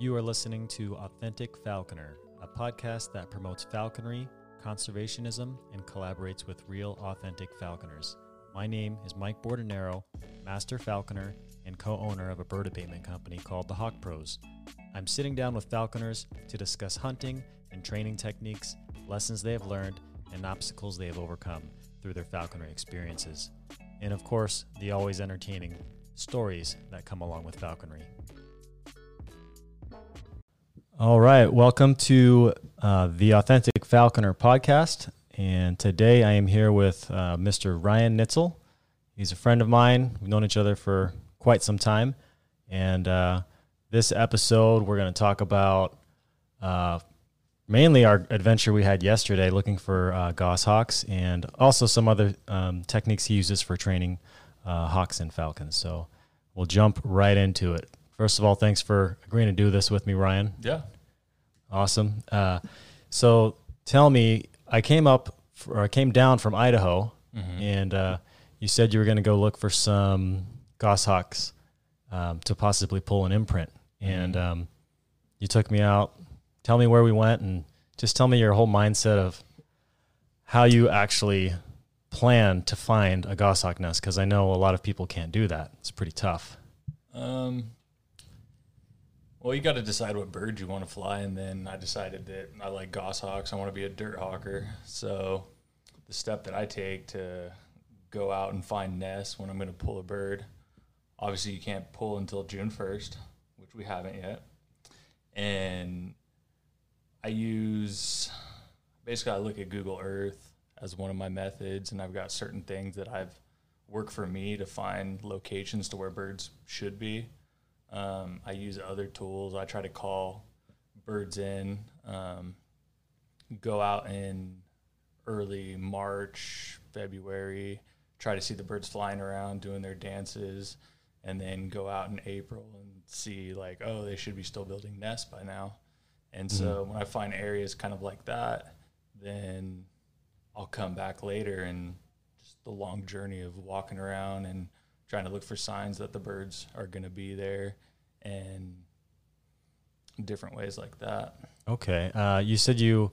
You are listening to Authentic Falconer, a podcast that promotes falconry, conservationism, and collaborates with real, authentic falconers. My name is Mike Bordenero, master falconer and co-owner of a bird abatement company called The Hawk Pros. I'm sitting down with falconers to discuss hunting and training techniques, lessons they have learned, and obstacles they have overcome through their falconry experiences. And of course, the always entertaining stories that come along with falconry. All right, welcome to the Authentic Falconer podcast. And today I am here with Mr. Ryan Nitzel. He's a friend of mine. We've known each other for quite some time. And this episode, we're going to talk about mainly our adventure we had yesterday looking for goshawks, and also some other techniques he uses for training hawks and falcons. So we'll jump right into it. First of all, thanks for agreeing to do this with me, Ryan. Yeah. Awesome. So tell me, I came down from Idaho, and you said you were going to go look for some goshawks to possibly pull an imprint. And you took me out. Tell me where we went, and just tell me your whole mindset of how you actually plan to find a goshawk nest, because I know a lot of people can't do that. It's pretty tough. Well, you got to decide what bird you want to fly, and then I decided that I like goshawks. I want to be a dirt hawker, so the step that I take to go out and find nests when I'm going to pull a bird, obviously you can't pull until June 1st, which we haven't yet, and I look at Google Earth as one of my methods, and I've got certain things that I've worked for me to find locations to where birds should be. I use other tools. I try to call birds in, go out in early March, February, try to see the birds flying around, doing their dances, and then go out in April and see like, oh, they should be still building nests by now. And so when I find areas kind of like that, then I'll come back later, and just the long journey of walking around and trying to look for signs that the birds are going to be there and different ways like that. Okay. You said you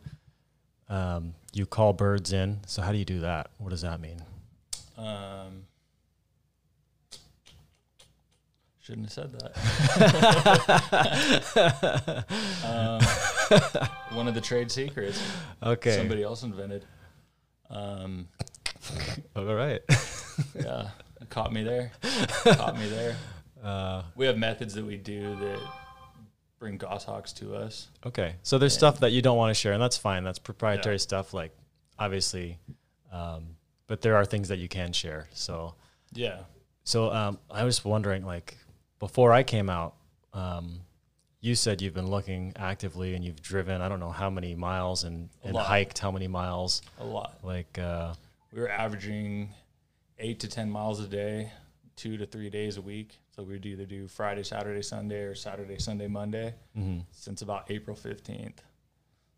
call birds in. So how do you do that? What does that mean? Shouldn't have said that. One of the trade secrets. Okay. Somebody else invented. All right. Yeah. Caught me there. We have methods that we do that bring goshawks to us. Okay. So there's stuff that you don't want to share, and that's fine. That's proprietary stuff, like, obviously. But there are things that you can share. So, yeah. So I was wondering, like, before I came out, you said you've been looking actively, and you've driven, I don't know how many miles, and hiked how many miles? A lot. Like, we were averaging 8 to 10 miles a day, 2 to 3 days a week. So we'd either do Friday, Saturday, Sunday, or Saturday, Sunday, Monday, since about April 15th.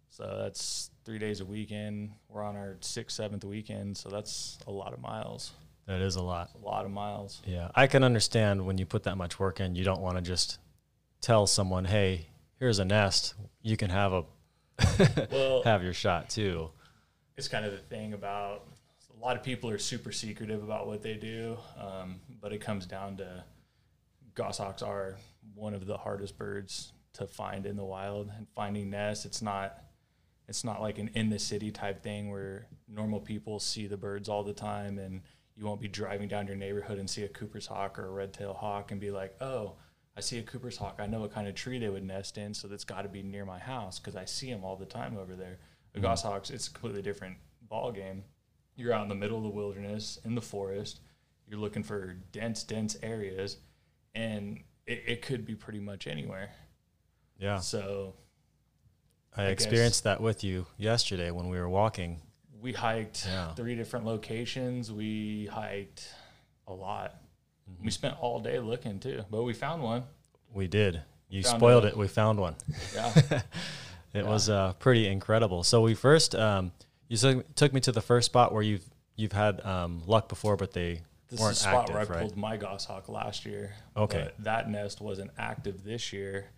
So that's 3 days a weekend. We're on our 6th, 7th weekend, so that's a lot of miles. That is a lot. That's a lot of miles. Yeah, I can understand when you put that much work in, you don't want to just tell someone, hey, here's a nest. You can have have your shot too. It's kind of the thing about, a lot of people are super secretive about what they do, but it comes down to goshawks are one of the hardest birds to find in the wild. And finding nests, it's not like an in the city type thing where normal people see the birds all the time, and you won't be driving down your neighborhood and see a Cooper's hawk or a red-tailed hawk and be like, oh, I see a Cooper's hawk. I know what kind of tree they would nest in, so that's got to be near my house because I see them all the time over there. The goshawks, it's a completely different ball game. You're out in the middle of the wilderness, in the forest. You're looking for dense, dense areas, and it could be pretty much anywhere. Yeah. So I experienced that with you yesterday when we were walking. We hiked 3 different locations. We hiked a lot. Mm-hmm. We spent all day looking, too, but we found one. We did. You spoiled it. We found one. Yeah. It was pretty incredible. So we first... You took me to the first spot where you've had luck before, but this weren't is the spot active, where I pulled my goshawk last year. Okay. That nest wasn't active this year,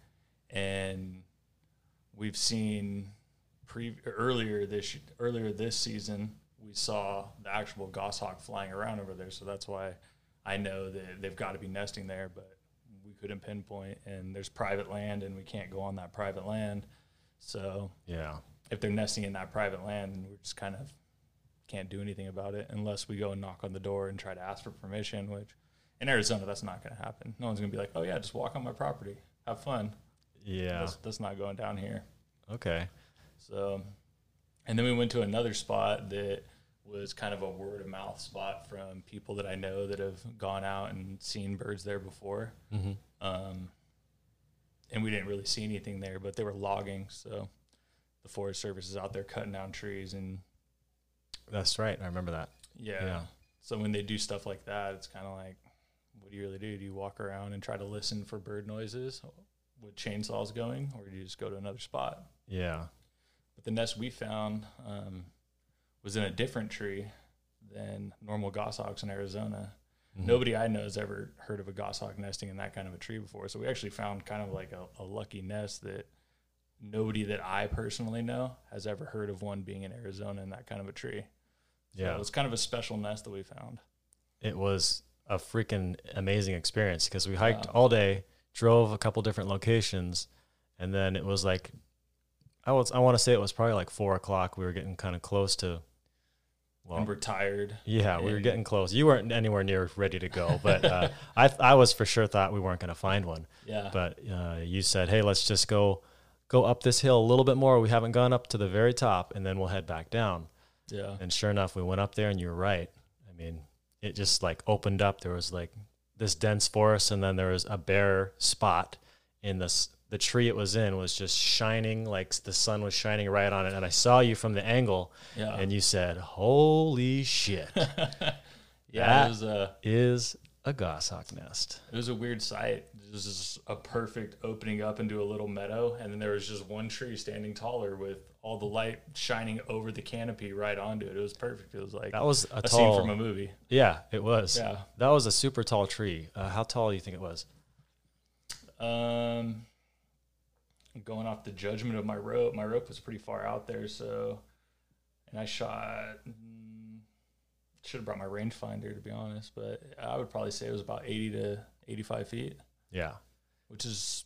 And we've seen earlier this season, we saw the actual goshawk flying around over there. So that's why I know that they've got to be nesting there, but we couldn't pinpoint. And there's private land, and we can't go on that private land. So yeah, if they're nesting in that private land, we're just kind of can't do anything about it unless we go and knock on the door and try to ask for permission, which in Arizona, that's not going to happen. No one's going to be like, oh, yeah, just walk on my property. Have fun. Yeah. That's not going down here. Okay. So, and then we went to another spot that was kind of a word-of-mouth spot from people that I know that have gone out and seen birds there before. Mm-hmm. And we didn't really see anything there, but they were logging. So the Forest Service is out there cutting down trees. And that's right. I remember that. Yeah. Yeah. So when they do stuff like that, it's kind of like, what do you really do? Do you walk around and try to listen for bird noises with chainsaws going, or do you just go to another spot? Yeah. But the nest we found was in a different tree than normal goshawks in Arizona. Mm-hmm. Nobody I know has ever heard of a goshawk nesting in that kind of a tree before. So we actually found kind of like a lucky nest that nobody that I personally know has ever heard of one being in Arizona in that kind of a tree. So yeah, it was kind of a special nest that we found. It was a freaking amazing experience because we hiked all day, drove a couple different locations, and then it was like, I want to say it was probably like 4 o'clock. We were getting kind of close to, well, and we're tired. Yeah, we were getting close. You weren't anywhere near ready to go, but I was for sure thought we weren't going to find one. Yeah. But you said, hey, let's just go up this hill a little bit more. We haven't gone up to the very top, and then we'll head back down. Yeah. And sure enough, we went up there, and you were right. I mean, it just like opened up. There was like this dense forest, and then there was a bare spot in this. The tree it was in was just shining, like the sun was shining right on it. And I saw you from the angle, yeah, and you said, holy shit. Yeah, it is a goshawk nest. It was a weird sight. This is a perfect opening up into a little meadow. And then there was just one tree standing taller with all the light shining over the canopy right onto it. It was perfect. It was like that was a tall, scene from a movie. Yeah, it was. Yeah, that was a super tall tree. How tall do you think it was? Going off the judgment of my rope was pretty far out there. So, and I shot, should have brought my rangefinder to be honest, but I would probably say it was about 80 to 85 feet. Yeah. Which is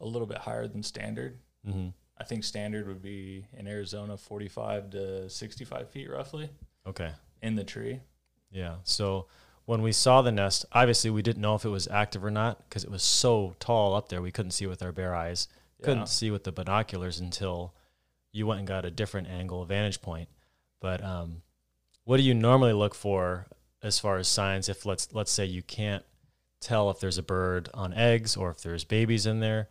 a little bit higher than standard. Mm-hmm. I think standard would be in Arizona, 45 to 65 feet roughly. Okay. In the tree. Yeah. So when we saw the nest, obviously we didn't know if it was active or not because it was so tall up there. We couldn't see with our bare eyes. Couldn't see with the binoculars until you went and got a different angle, vantage point. But what do you normally look for as far as signs? If let's say you can't tell if there's a bird on eggs or if there's babies in there,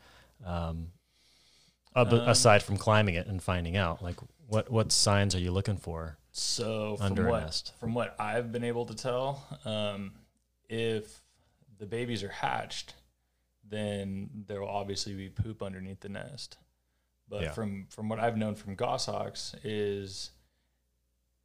aside from climbing it and finding out, like what signs are you looking for? So under a nest, from what I've been able to tell, if the babies are hatched, then there will obviously be poop underneath the nest. But yeah, from what I've known from goshawks is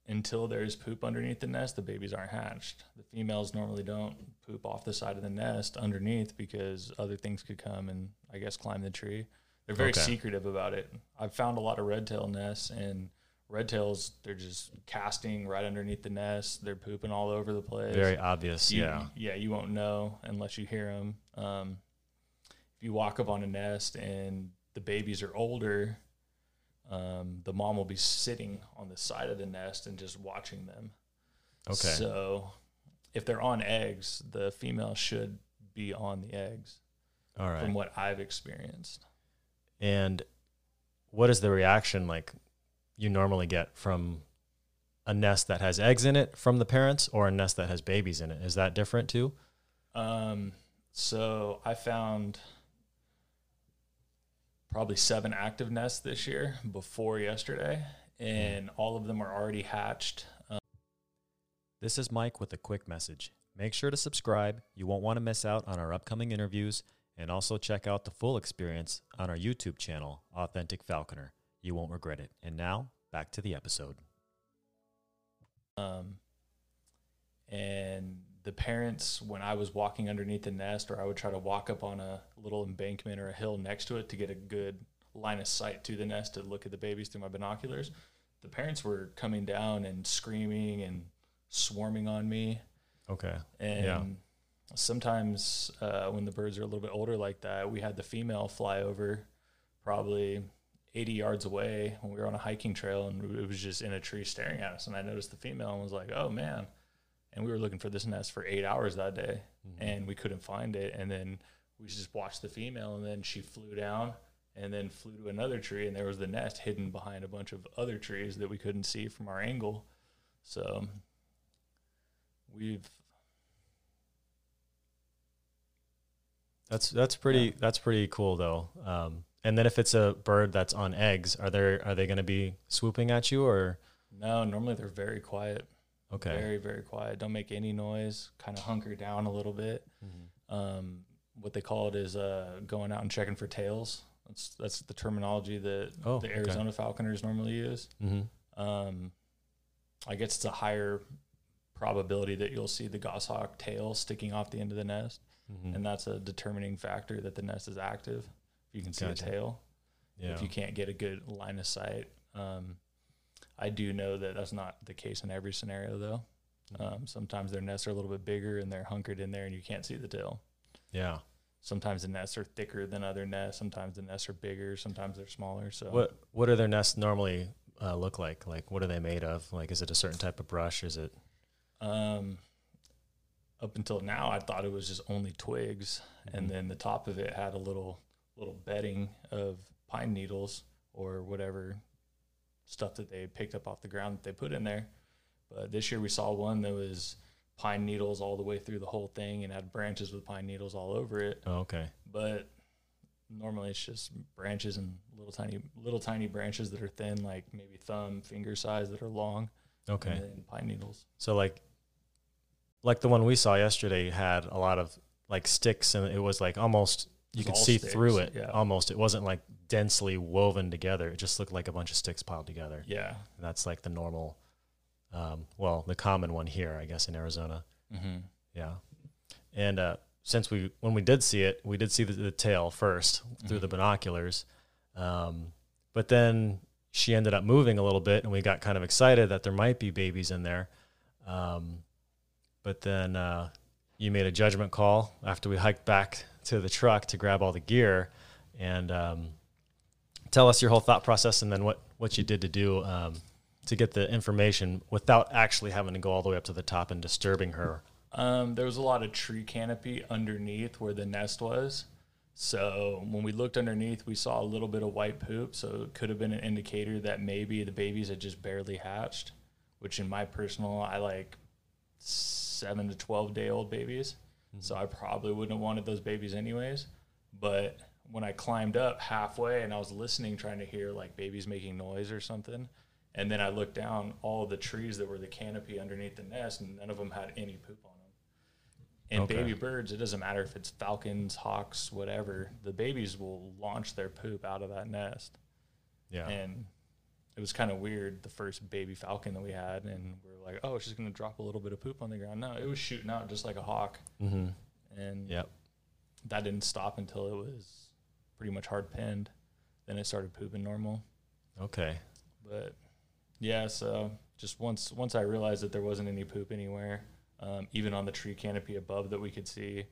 until there's poop underneath the nest, the babies aren't hatched. The females normally don't poop off the side of the nest underneath because other things could come and, I guess, climb the tree. They're very secretive about it. I've found a lot of redtail nests, and redtails, they're just casting right underneath the nest. They're pooping all over the place. Very obvious, yeah. Yeah, you won't know unless you hear them. If you walk up on a nest and the babies are older, the mom will be sitting on the side of the nest and just watching them. Okay. So if they're on eggs, the female should be on the eggs. All right. From what I've experienced. And what is the reaction like you normally get from a nest that has eggs in it from the parents or a nest that has babies in it? Is that different too? So I found probably 7 active nests this year before yesterday, and all of them are already hatched. This is Mike with a quick message. Make sure to subscribe. You won't want to miss out on our upcoming interviews, and also check out the full experience on our YouTube channel, Authentic Falconer. You won't regret it. And now, back to the episode. And the parents, when I was walking underneath the nest, or I would try to walk up on a little embankment or a hill next to it to get a good line of sight to the nest to look at the babies through my binoculars, the parents were coming down and screaming and swarming on me. Okay. And yeah. Sometimes when the birds are a little bit older like that, we had the female fly over probably 80 yards away when we were on a hiking trail, and it was just in a tree staring at us. And I noticed the female and was like, oh, man. And we were looking for this nest for 8 hours that day, mm-hmm. and we couldn't find it. And then we just watched the female, and then she flew down and then flew to another tree, and there was the nest hidden behind a bunch of other trees that we couldn't see from our angle. So we've... That's pretty cool though. And then if it's a bird that's on eggs, are they going to be swooping at you or? No, normally they're very quiet. Okay. Very, very quiet. Don't make any noise, kind of hunker down a little bit. Mm-hmm. What they call it is, going out and checking for tails. That's the terminology that the Arizona falconers normally use. Mm-hmm. I guess it's a higher probability that you'll see the goshawk tail sticking off the end of the nest. Mm-hmm. And that's a determining factor that the nest is active. If you can see the tail, yeah. If you can't get a good line of sight. I do know that that's not the case in every scenario though. Sometimes their nests are a little bit bigger and they're hunkered in there and you can't see the tail. Yeah. Sometimes the nests are thicker than other nests. Sometimes the nests are bigger. Sometimes they're smaller. So what are their nests normally look like? Like what are they made of? Like, is it a certain type of brush? Is it, up until now, I thought it was just only twigs. Mm-hmm. And then the top of it had a little bedding of pine needles or whatever stuff that they picked up off the ground that they put in there. But this year we saw one that was pine needles all the way through the whole thing and had branches with pine needles all over it. Oh, okay. But normally it's just branches and little tiny branches that are thin, like maybe thumb, finger size, that are long. Okay. And then pine needles. So like the one we saw yesterday had a lot of like sticks, and it was like almost, you could see sticks through it. Yeah. Almost. It wasn't like densely woven together. It just looked like a bunch of sticks piled together. Yeah. And that's like the normal, the common one here, I guess, in Arizona. Mm-hmm. Yeah. And, since when we did see the tail first through mm-hmm. the binoculars. But then she ended up moving a little bit and we got kind of excited that there might be babies in there. But then you made a judgment call after we hiked back to the truck to grab all the gear, and tell us your whole thought process and then what you did to do to get the information without actually having to go all the way up to the top and disturbing her. There was a lot of tree canopy underneath where the nest was. So when we looked underneath, we saw a little bit of white poop. So it could have been an indicator that maybe the babies had just barely hatched, which in my personal, I like 7 to 12-day-old babies. Mm-hmm. So I probably wouldn't have wanted those babies anyways. But when I climbed up halfway and I was listening, trying to hear like babies making noise or something, and then I looked down, all the trees that were the canopy underneath the nest, and none of them had any poop on them. And baby birds, it doesn't matter if it's falcons, hawks, whatever, the babies will launch their poop out of that nest. Yeah. And it was kind of weird, the first baby falcon that we had, and we were like, oh, she's going to drop a little bit of poop on the ground. No, it was shooting out just like a hawk. Mm-hmm. And that didn't stop until it was pretty much hard pinned. Then it started pooping normal. Okay. But, yeah, so just once I realized that there wasn't any poop anywhere, even on the tree canopy above that we could see,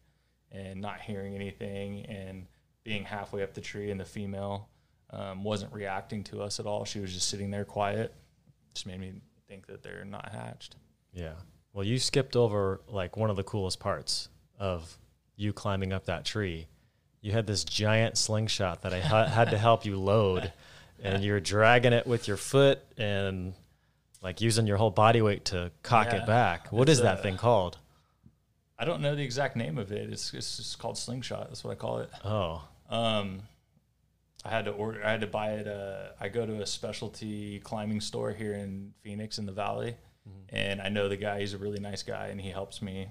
and not hearing anything and being halfway up the tree and the female wasn't reacting to us at all. She was just sitting there quiet. Just made me think that they're not hatched. Yeah. Well, you skipped over like one of the coolest parts of you climbing up that tree. You had this giant slingshot that I had to help you load, and you're dragging it with your foot and like using your whole body weight to cock it back. What is that thing called? I don't know the exact name of it. It's just called slingshot. That's what I call it. Oh. I had to buy it. I go to a specialty climbing store here in Phoenix in the Valley, mm-hmm. and I know the guy. He's a really nice guy, and he helps me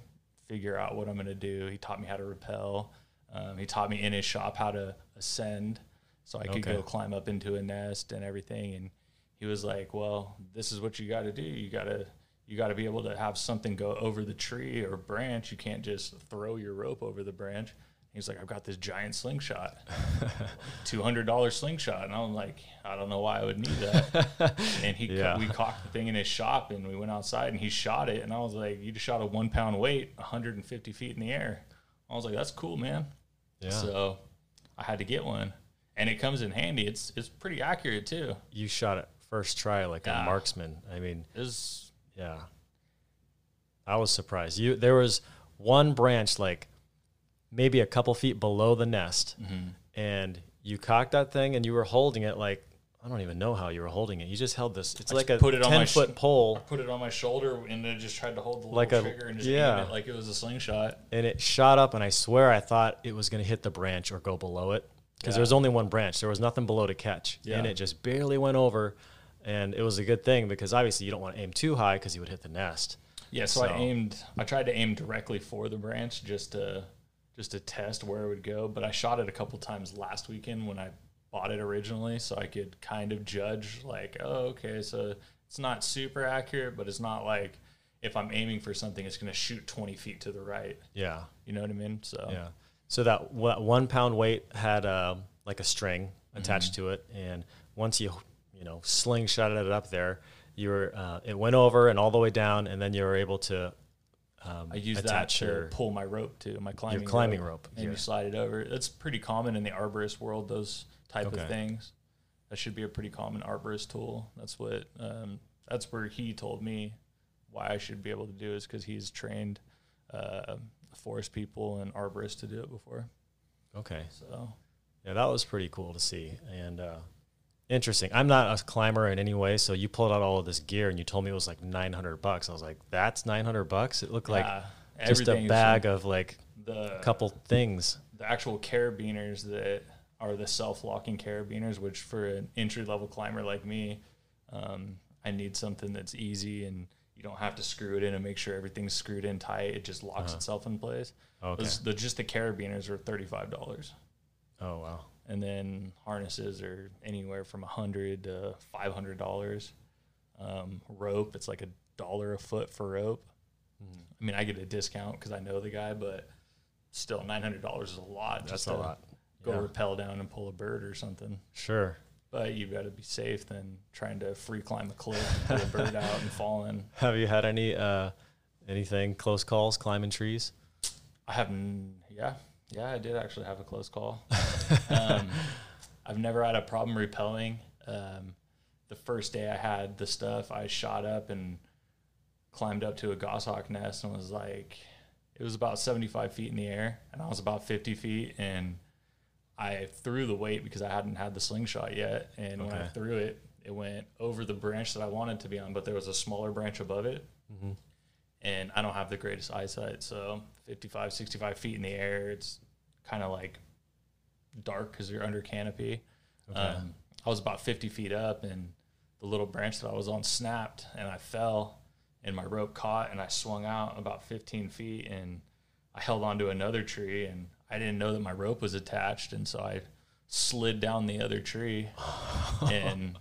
figure out what I'm going to do. He taught me how to rappel. He taught me in his shop how to ascend, so I could go climb up into a nest and everything. And he was like, well, this is what you got to do. You got to You got to be able to have something go over the tree or branch. You can't just throw your rope over the branch. He's like, I've got this giant slingshot, $200 slingshot. And I'm like, I don't know why I would need that. And he, we cocked the thing in his shop and we went outside and he shot it. And I was like, you just shot a 1 pound weight, 150 feet in the air. I was like, that's cool, man. Yeah. So I had to get one and it comes in handy. It's pretty accurate too. You shot it first try, like a marksman. I mean, it was, I was surprised. There was one branch, like, maybe a couple feet below the nest, and you cocked that thing and you were holding it like, I don't even know how you were holding it. You just held this. It's like a 10-foot pole. I put it on my shoulder and I just tried to hold the like little trigger and just aim it like it was a slingshot. And it shot up, and I swear I thought it was going to hit the branch or go below it because there was only one branch. There was nothing below to catch, and it just barely went over. And it was a good thing because obviously you don't want to aim too high because you would hit the nest. Yeah, so I tried to aim directly for the branch just to test where it would go. But I shot it a couple times last weekend when I bought it originally, so I could kind of judge like, oh, okay, so it's not super accurate, but it's not like if I'm aiming for something, it's going to shoot 20 feet to the right. Yeah. You know what I mean? So yeah. So that 1 pound weight had like a string attached to it. And once you slingshotted it up there, you were, it went over and all the way down, and then you were able to, I use that to pull my rope to my climbing rope. And you slide it over. That's pretty common in the arborist world, those type of things. That should be a pretty common arborist tool. That's what that's where he told me why I should be able to do, is because he's trained forest people and arborists to do it before. Okay. So yeah, that was pretty cool to see and interesting. I'm not a climber in any way, so you pulled out all of this gear and you told me it was like $900. I was like, that's $900? It looked like just a bag of like a couple things. The actual carabiners that are the self-locking carabiners, which for an entry-level climber like me, I need something that's easy and you don't have to screw it in and make sure everything's screwed in tight. It just locks itself in place. Okay. Just the carabiners are $35. Oh, wow. And then harnesses are anywhere from $100 to $500. Rope, it's like $1 a foot for rope. I mean, I get a discount because I know the guy, but still $900 is a lot. That's a lot. Go rappel down and pull a bird or something. Sure. But you've got to be safe than trying to free climb a cliff and pull a bird out and fall in. Have you had any anything, close calls, climbing trees? I haven't, Yeah, I did actually have a close call. I've never had a problem rappelling. The first day I had the stuff, I shot up and climbed up to a goshawk nest and was like, it was about 75 feet in the air, and I was about 50 feet, and I threw the weight because I hadn't had the slingshot yet, and when I threw it, it went over the branch that I wanted to be on, but there was a smaller branch above it. And I don't have the greatest eyesight, so 55, 65 feet in the air, it's kind of like dark because you're under canopy. Okay. I was about 50 feet up, and the little branch that I was on snapped, and I fell, and my rope caught, and I swung out about 15 feet, and I held onto another tree, and I didn't know that my rope was attached, and so I slid down the other tree. And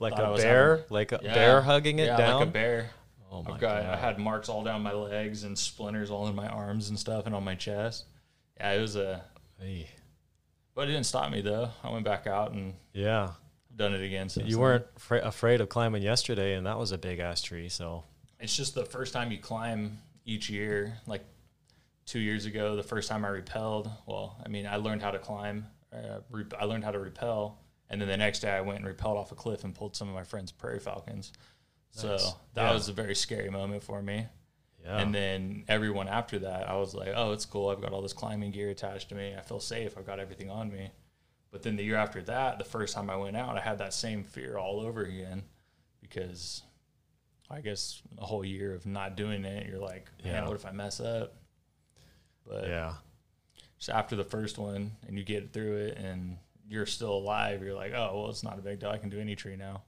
like a bear? Bear hugging it down? Yeah, like a bear. Oh my God. I had marks all down my legs and splinters all in my arms and stuff and on my chest. Yeah, it was but it didn't stop me though. I went back out and I've done it again since. You weren't afraid of climbing yesterday, and that was a big ass tree. So it's just the first time you climb each year. Like 2 years ago, the first time I rappelled. Well, I mean, I learned how to climb. I learned how to rappel, and then the next day I went and rappelled off a cliff and pulled some of my friend's prairie falcons. So that was a very scary moment for me. Yeah. And then everyone after that, I was like, oh, it's cool. I've got all this climbing gear attached to me. I feel safe. I've got everything on me. But then the year after that, the first time I went out, I had that same fear all over again, because I guess a whole year of not doing it, you're like, man, what if I mess up? But just after the first one and you get through it and you're still alive, you're like, oh, well, it's not a big deal. I can do any tree now.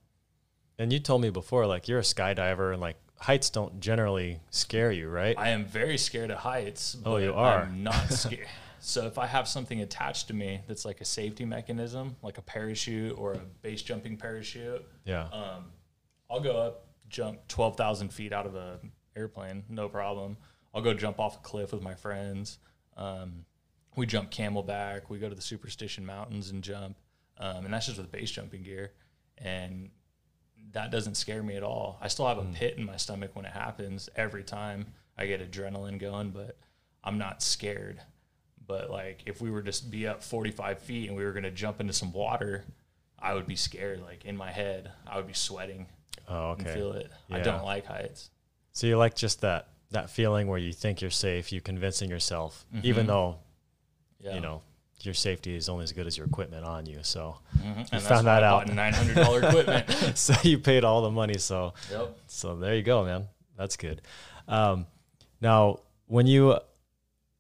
And you told me before, like, you're a skydiver, and, like, heights don't generally scare you, right? I am very scared of heights. But you are? I'm not scared. So if I have something attached to me that's, like, a safety mechanism, like a parachute or a base jumping parachute, I'll go up jump 12,000 feet out of an airplane, no problem. I'll go jump off a cliff with my friends. We jump camelback. We go to the Superstition Mountains and jump. And that's just with base jumping gear. And that doesn't scare me at all. I still have a pit in my stomach when it happens. Every time I get adrenaline going, but I'm not scared. But, like, if we were just be up 45 feet and we were going to jump into some water, I would be scared. Like, in my head, I would be sweating. Oh, okay. And feel it. Yeah. I don't like heights. So you like just that feeling where you think you're safe, you convincing yourself, mm-hmm. even though, yeah. you know, your safety is only as good as your equipment on you. So mm-hmm. you found that out. $900 equipment. So you paid all the money. So, yep. So there you go, man. That's good. Now, when you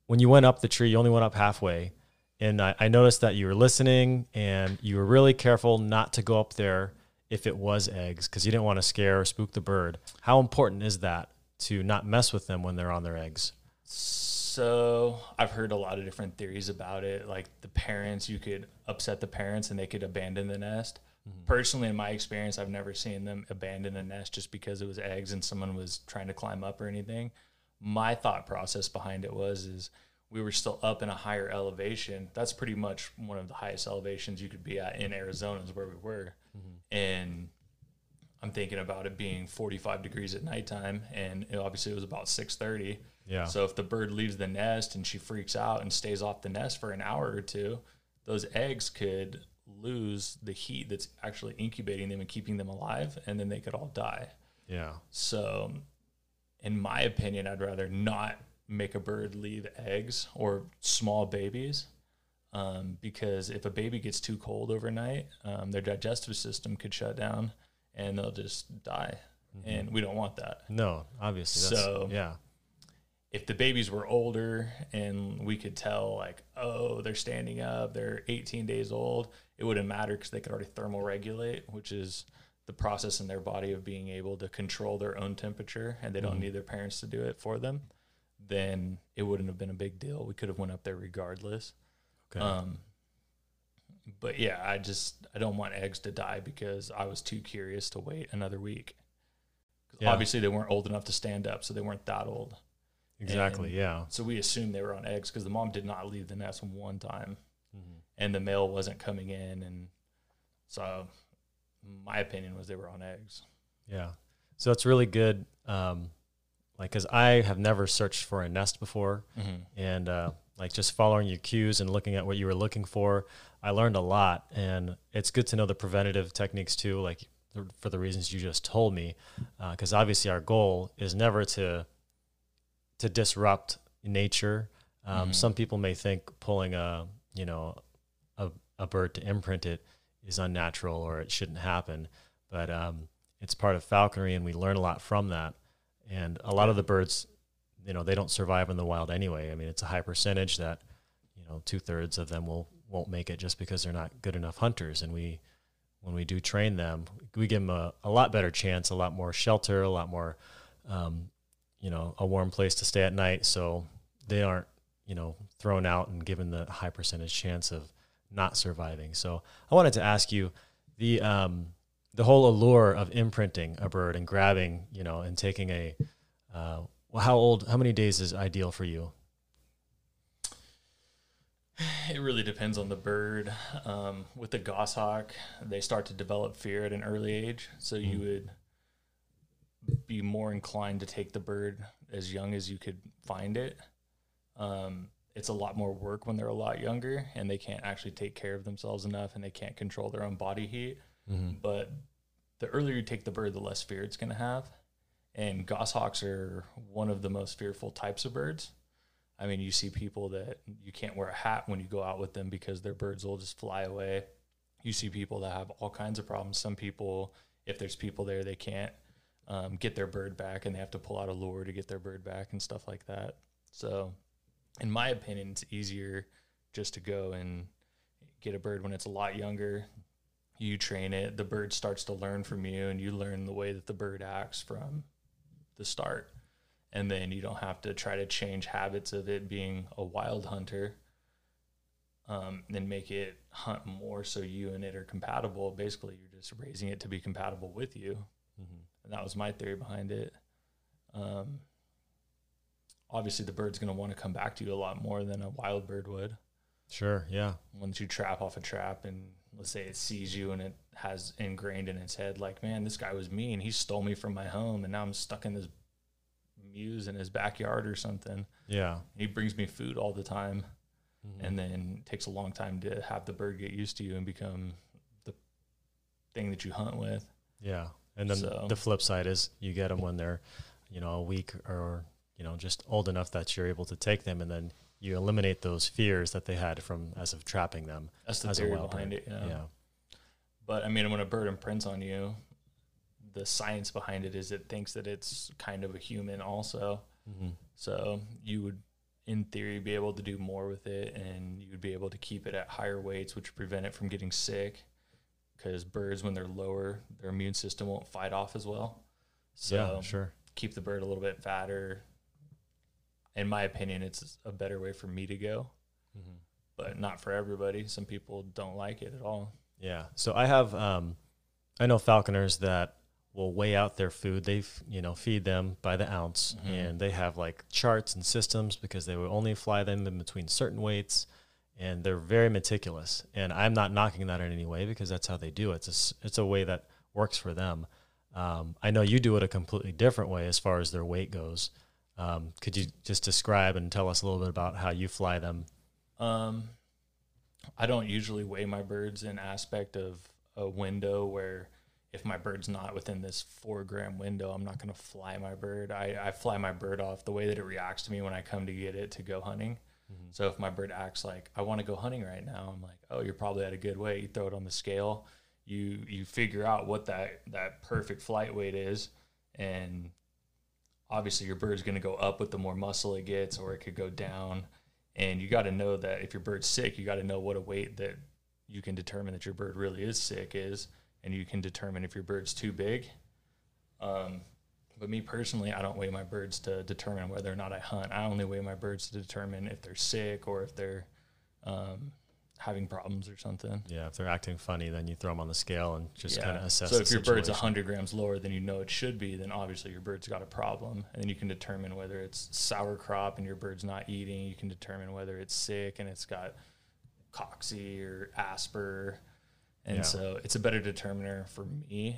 went up the tree, you only went up halfway. And I noticed that you were listening and you were really careful not to go up there if it was eggs, because you didn't want to scare or spook the bird. How important is that to not mess with them when they're on their eggs? So I've heard a lot of different theories about it. Like the parents, you could upset the parents and they could abandon the nest. Mm-hmm. Personally, in my experience, I've never seen them abandon a nest just because it was eggs and someone was trying to climb up or anything. My thought process behind it was we were still up in a higher elevation. That's pretty much one of the highest elevations you could be at in Arizona is where we were. Mm-hmm. And I'm thinking about it being 45 degrees at nighttime. And obviously it was about 6:30. Yeah. So if the bird leaves the nest and she freaks out and stays off the nest for an hour or two, those eggs could lose the heat that's actually incubating them and keeping them alive. And then they could all die. Yeah. So in my opinion, I'd rather not make a bird leave eggs or small babies, because if a baby gets too cold overnight, their digestive system could shut down and they'll just die. Mm-hmm. And we don't want that. No, obviously. So yeah, if the babies were older and we could tell, like, oh, they're standing up, they're 18 days old, it wouldn't matter because they could already thermoregulate, which is the process in their body of being able to control their own temperature, and they don't need their parents to do it for them. Then it wouldn't have been a big deal. We could have went up there regardless. Okay. But yeah, I don't want eggs to die because I was too curious to wait another week. Yeah. Obviously they weren't old enough to stand up, so they weren't that old. Exactly. And yeah. So we assumed they were on eggs because the mom did not leave the nest one time, and the male wasn't coming in. And so my opinion was they were on eggs. Yeah. So that's really good. Like, cause I have never searched for a nest before, and, like just following your cues and looking at what you were looking for, I learned a lot, and it's good to know the preventative techniques too, like for the reasons you just told me. Cause obviously our goal is never to disrupt nature. Some people may think pulling a bird to imprint it is unnatural or it shouldn't happen, but, it's part of falconry and we learn a lot from that. And a lot of the birds, they don't survive in the wild anyway. I mean, it's a high percentage that, 2/3 of them won't make it just because they're not good enough hunters. And when we do train them, we give them a lot better chance, a lot more shelter, a lot more, a warm place to stay at night. So they aren't, thrown out and given the high percentage chance of not surviving. So I wanted to ask you the whole allure of imprinting a bird and grabbing, and taking how many days is ideal for you? It really depends on the bird. With the goshawk, they start to develop fear at an early age. So you would be more inclined to take the bird as young as you could find it. It's a lot more work when they're a lot younger and they can't actually take care of themselves enough and they can't control their own body heat. But the earlier you take the bird, the less fear it's going to have. And goshawks are one of the most fearful types of birds. I mean, you see people that you can't wear a hat when you go out with them because their birds will just fly away. You see people that have all kinds of problems. Some people, if there's people there, they can't get their bird back and they have to pull out a lure to get their bird back and stuff like that. So in my opinion, it's easier just to go and get a bird when it's a lot younger. You train it, the bird starts to learn from you, and you learn the way that the bird acts from the start. And then you don't have to try to change habits of it being a wild hunter, then make it hunt more so you and it are compatible. Basically, you're just raising it to be compatible with you. And that was my theory behind it. Obviously the bird's going to want to come back to you a lot more than a wild bird would. Sure. Yeah. Once you trap off a trap and let's say it sees you and it has ingrained in its head, like, man, this guy was mean. He stole me from my home and now I'm stuck in this muse in his backyard or something. Yeah. He brings me food all the time. Mm-hmm. And then it takes a long time to have the bird get used to you and become the thing that you hunt with. Yeah. And then the flip side is you get them when they're, you know, a week or, you know, just old enough that you're able to take them, and then you eliminate those fears that they had from as of trapping them. That's the theory behind it. Yeah. Yeah. But I mean, when a bird imprints on you, the science behind it is it thinks that it's kind of a human also. Mm-hmm. So you would, in theory, be able to do more with it, and you would be able to keep it at higher weights, which would prevent it from getting sick, because birds, when they're lower, their immune system won't fight off as well. So yeah, sure. Keep the bird a little bit fatter. In my opinion, it's a better way for me to go, mm-hmm. but not for everybody. Some people don't like it at all. Yeah. So I have, I know falconers that will weigh out their food. They've, you know, feed them by the ounce, mm-hmm. and they have like charts and systems because they will only fly them in between certain weights, and they're very meticulous. And I'm not knocking that in any way because that's how they do it. It's a way that works for them. I know you do it a completely different way as far as their weight goes. Could you just describe and tell us a little bit about how you fly them? I don't usually weigh my birds in aspect of a window where if my bird's not within this 4 gram window, I'm not going to fly my bird. I fly my bird off the way that it reacts to me when I come to get it to go hunting. Mm-hmm. So if my bird acts like, I want to go hunting right now, I'm like, oh, you're probably at a good weight. You throw it on the scale. You figure out what that perfect flight weight is, and obviously your bird's going to go up with the more muscle it gets, or it could go down. And you got to know that if your bird's sick, you got to know what a weight that you can determine that your bird really is sick is. And you can determine if your bird's too big. But me personally, I don't weigh my birds to determine whether or not I hunt. I only weigh my birds to determine if they're sick or if they're having problems or something. Yeah, if they're acting funny, then you throw them on the scale and just kind of assess. So if your bird's 100 grams lower than you know it should be, then obviously your bird's got a problem. And then you can determine whether it's sour crop and your bird's not eating. You can determine whether it's sick and it's got coxy or asper. And so it's a better determiner for me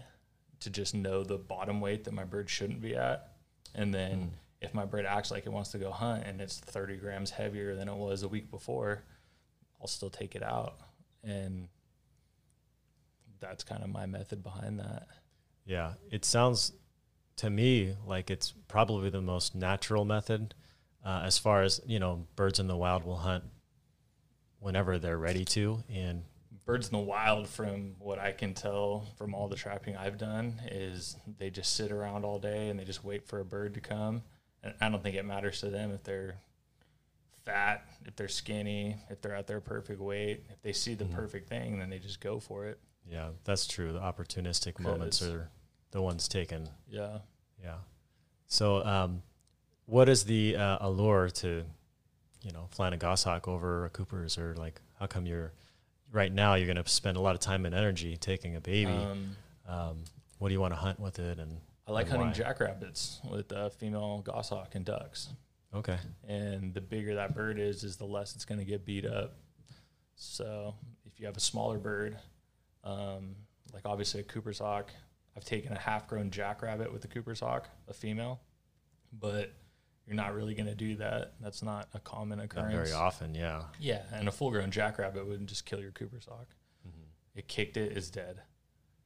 to just know the bottom weight that my bird shouldn't be at. And then if my bird acts like it wants to go hunt and it's 30 grams heavier than it was a week before, I'll still take it out. And that's kind of my method behind that. Yeah. It sounds to me like it's probably the most natural method as far as, you know, birds in the wild will hunt whenever they're ready to. And birds in the wild, from what I can tell from all the trapping I've done, is they just sit around all day and they just wait for a bird to come. And I don't think it matters to them if they're fat, if they're skinny, if they're at their perfect weight. If they see the perfect thing, then they just go for it. Yeah, that's true. The opportunistic moments are the ones taken. Yeah. Yeah. So what is the allure to, you know, flying a goshawk over a Cooper's? Or like, how come right now you're going to spend a lot of time and energy taking a baby? What do you want to hunt with it? And I like hunting jackrabbits with female goshawk and ducks. Okay. And the bigger that bird is the less it's going to get beat up. So if you have a smaller bird, like obviously a Cooper's hawk, I've taken a half-grown jackrabbit with a Cooper's hawk, a female, but you're not really going to do that. That's not a common occurrence. Not very often, yeah. Yeah, and a full-grown jackrabbit wouldn't just kill your Cooper's hawk. Mm-hmm. It kicked it, it's dead,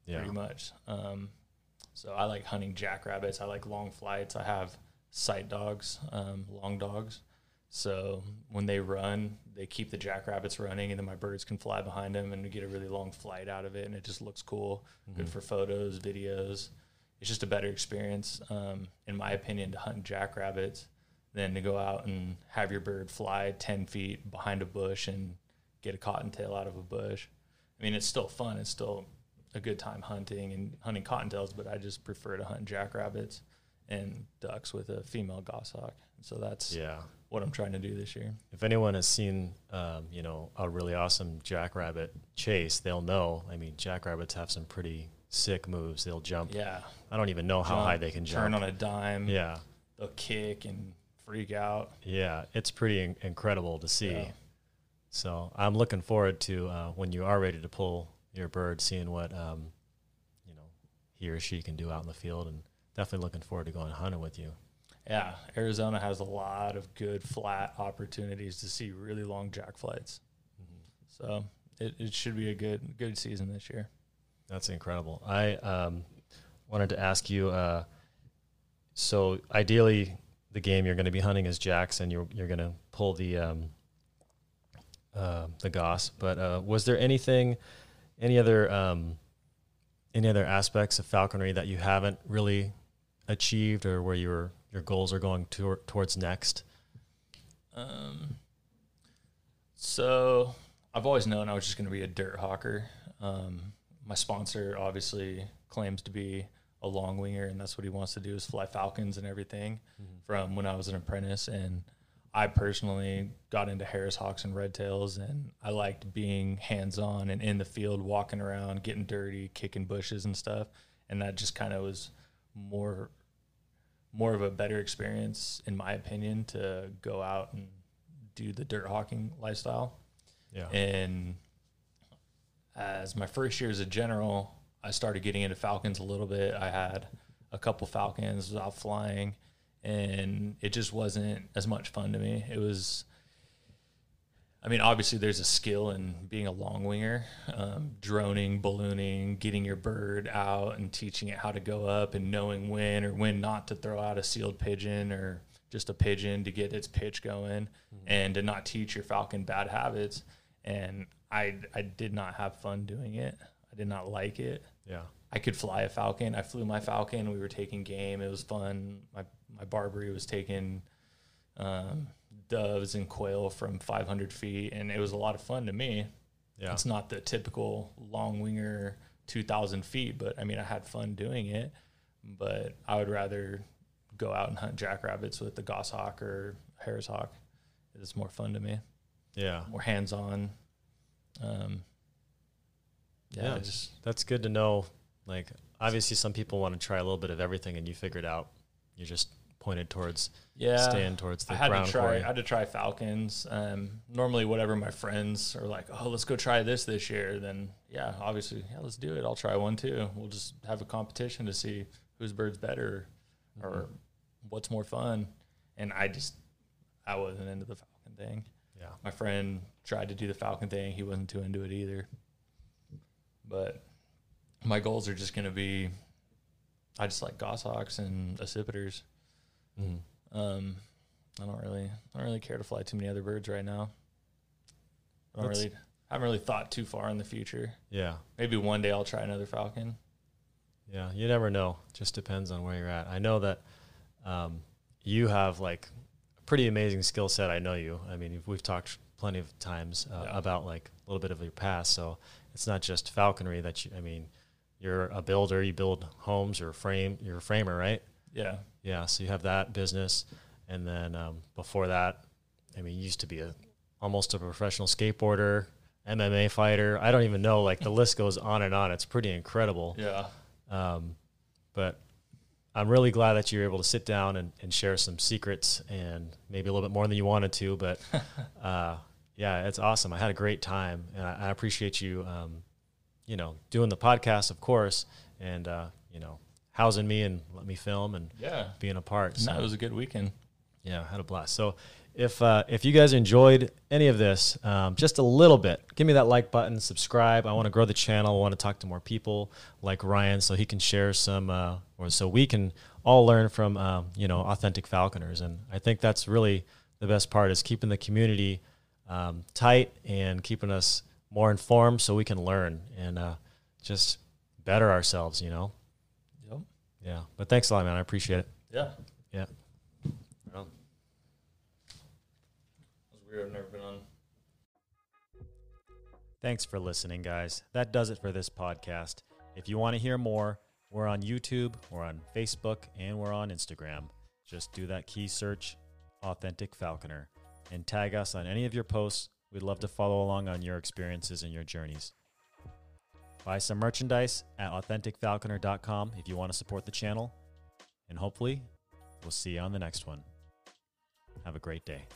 pretty much. So I like hunting jackrabbits. I like long flights. I have sight dogs, long dogs. So when they run, they keep the jackrabbits running, and then my birds can fly behind them and get a really long flight out of it. And it just looks cool, good for photos, videos. It's just a better experience, in my opinion, to hunt jackrabbits than to go out and have your bird fly 10 feet behind a bush and get a cottontail out of a bush. I mean, it's still fun. It's still a good time hunting and hunting cottontails, but I just prefer to hunt jackrabbits and ducks with a female goshawk. So that's what I'm trying to do this year. If anyone has seen, you know, a really awesome jackrabbit chase, they'll know. I mean, jackrabbits have some pretty sick moves. They'll jump. Yeah. I don't even know how high they can jump. Turn on a dime. Yeah. They'll kick and freak out. Yeah. It's pretty incredible to see. Yeah. So I'm looking forward to when you are ready to pull your bird, seeing what, you know, he or she can do out in the field, and definitely looking forward to going hunting with you. Yeah. Arizona has a lot of good flat opportunities to see really long jack flights. Mm-hmm. So it should be a good season this year. That's incredible. I wanted to ask you, so ideally the game you're going to be hunting is jacks, and you're going to pull the goss, but was there anything, any other aspects of falconry that you haven't really achieved, or where your goals are going towards next? So I've always known I was just going to be a dirt hawker. My sponsor obviously claims to be a long winger, and that's what he wants to do, is fly falcons and everything from when I was an apprentice. And I personally got into Harris hawks and redtails, and I liked being hands-on and in the field, walking around, getting dirty, kicking bushes and stuff. And that just kind of was more of a better experience, in my opinion, to go out and do the dirt hawking lifestyle. Yeah. And as my first year as a general, I started getting into falcons a little bit. I had a couple falcons, was out flying, and it just wasn't as much fun to me. It was, I mean, obviously there's a skill in being a long winger, droning, ballooning, getting your bird out and teaching it how to go up and knowing when or when not to throw out a sealed pigeon or just a pigeon to get its pitch going, and to not teach your falcon bad habits. And I did not have fun doing it. I did not like it. Yeah. I could fly a falcon. I flew my falcon. We were taking game. It was fun. My Barbary was taking doves and quail from 500 feet, and it was a lot of fun to me. Yeah. It's not the typical long winger 2,000 feet, but, I mean, I had fun doing it. But I would rather go out and hunt jackrabbits with the goshawk or Harris hawk. It's more fun to me. Yeah. More hands-on. Yeah, that's good to know. Like, obviously some people want to try a little bit of everything, and you figured out you're just pointed towards staying towards the ground. I had to try falcons. Normally whatever my friends are like, oh, let's go try this year, then yeah, obviously, yeah, let's do it. I'll try one too. We'll just have a competition to see whose bird's better or what's more fun. And I wasn't into the falcon thing. Yeah. My friend tried to do the falcon thing. He wasn't too into it either. But my goals are just going to be, I just like goshawks and accipiters. I don't really care to fly too many other birds right now. I haven't really thought too far in the future. Yeah. Maybe one day I'll try another falcon. Yeah. You never know. Just depends on where you're at. I know that, you have like a pretty amazing skill set. I know you, I mean, we've talked plenty of times about like a little bit of your past. So it's not just falconry that you, I mean, you're a builder, you build homes, you're a framer, right? Yeah. Yeah. So you have that business. And then, before that, I mean, you used to be almost a professional skateboarder, MMA fighter. I don't even know, like the list goes on and on. It's pretty incredible. Yeah. But I'm really glad that you were able to sit down and share some secrets, and maybe a little bit more than you wanted to, but, yeah, it's awesome. I had a great time, and I appreciate you, you know, doing the podcast, of course, and, you know, housing me and let me film and being a part. So, it was a good weekend. Yeah, I had a blast. So if you guys enjoyed any of this, just a little bit, give me that like button, subscribe. I want to grow the channel. I want to talk to more people like Ryan, so he can share some, or so we can all learn from, you know, authentic falconers. And I think that's really the best part, is keeping the community tight and keeping us more informed so we can learn and just better ourselves, you know? Yep. Yeah. But thanks a lot, man. I appreciate it. Yeah. Yeah. Right on. That was weird. I've never been on. Thanks for listening, guys. That does it for this podcast. If you want to hear more, we're on YouTube, we're on Facebook, and we're on Instagram. Just do that key search, Authentic Falconer, and tag us on any of your posts. We'd love to follow along on your experiences and your journeys. Buy some merchandise at AuthenticFalconer.com if you want to support the channel. And hopefully, we'll see you on the next one. Have a great day.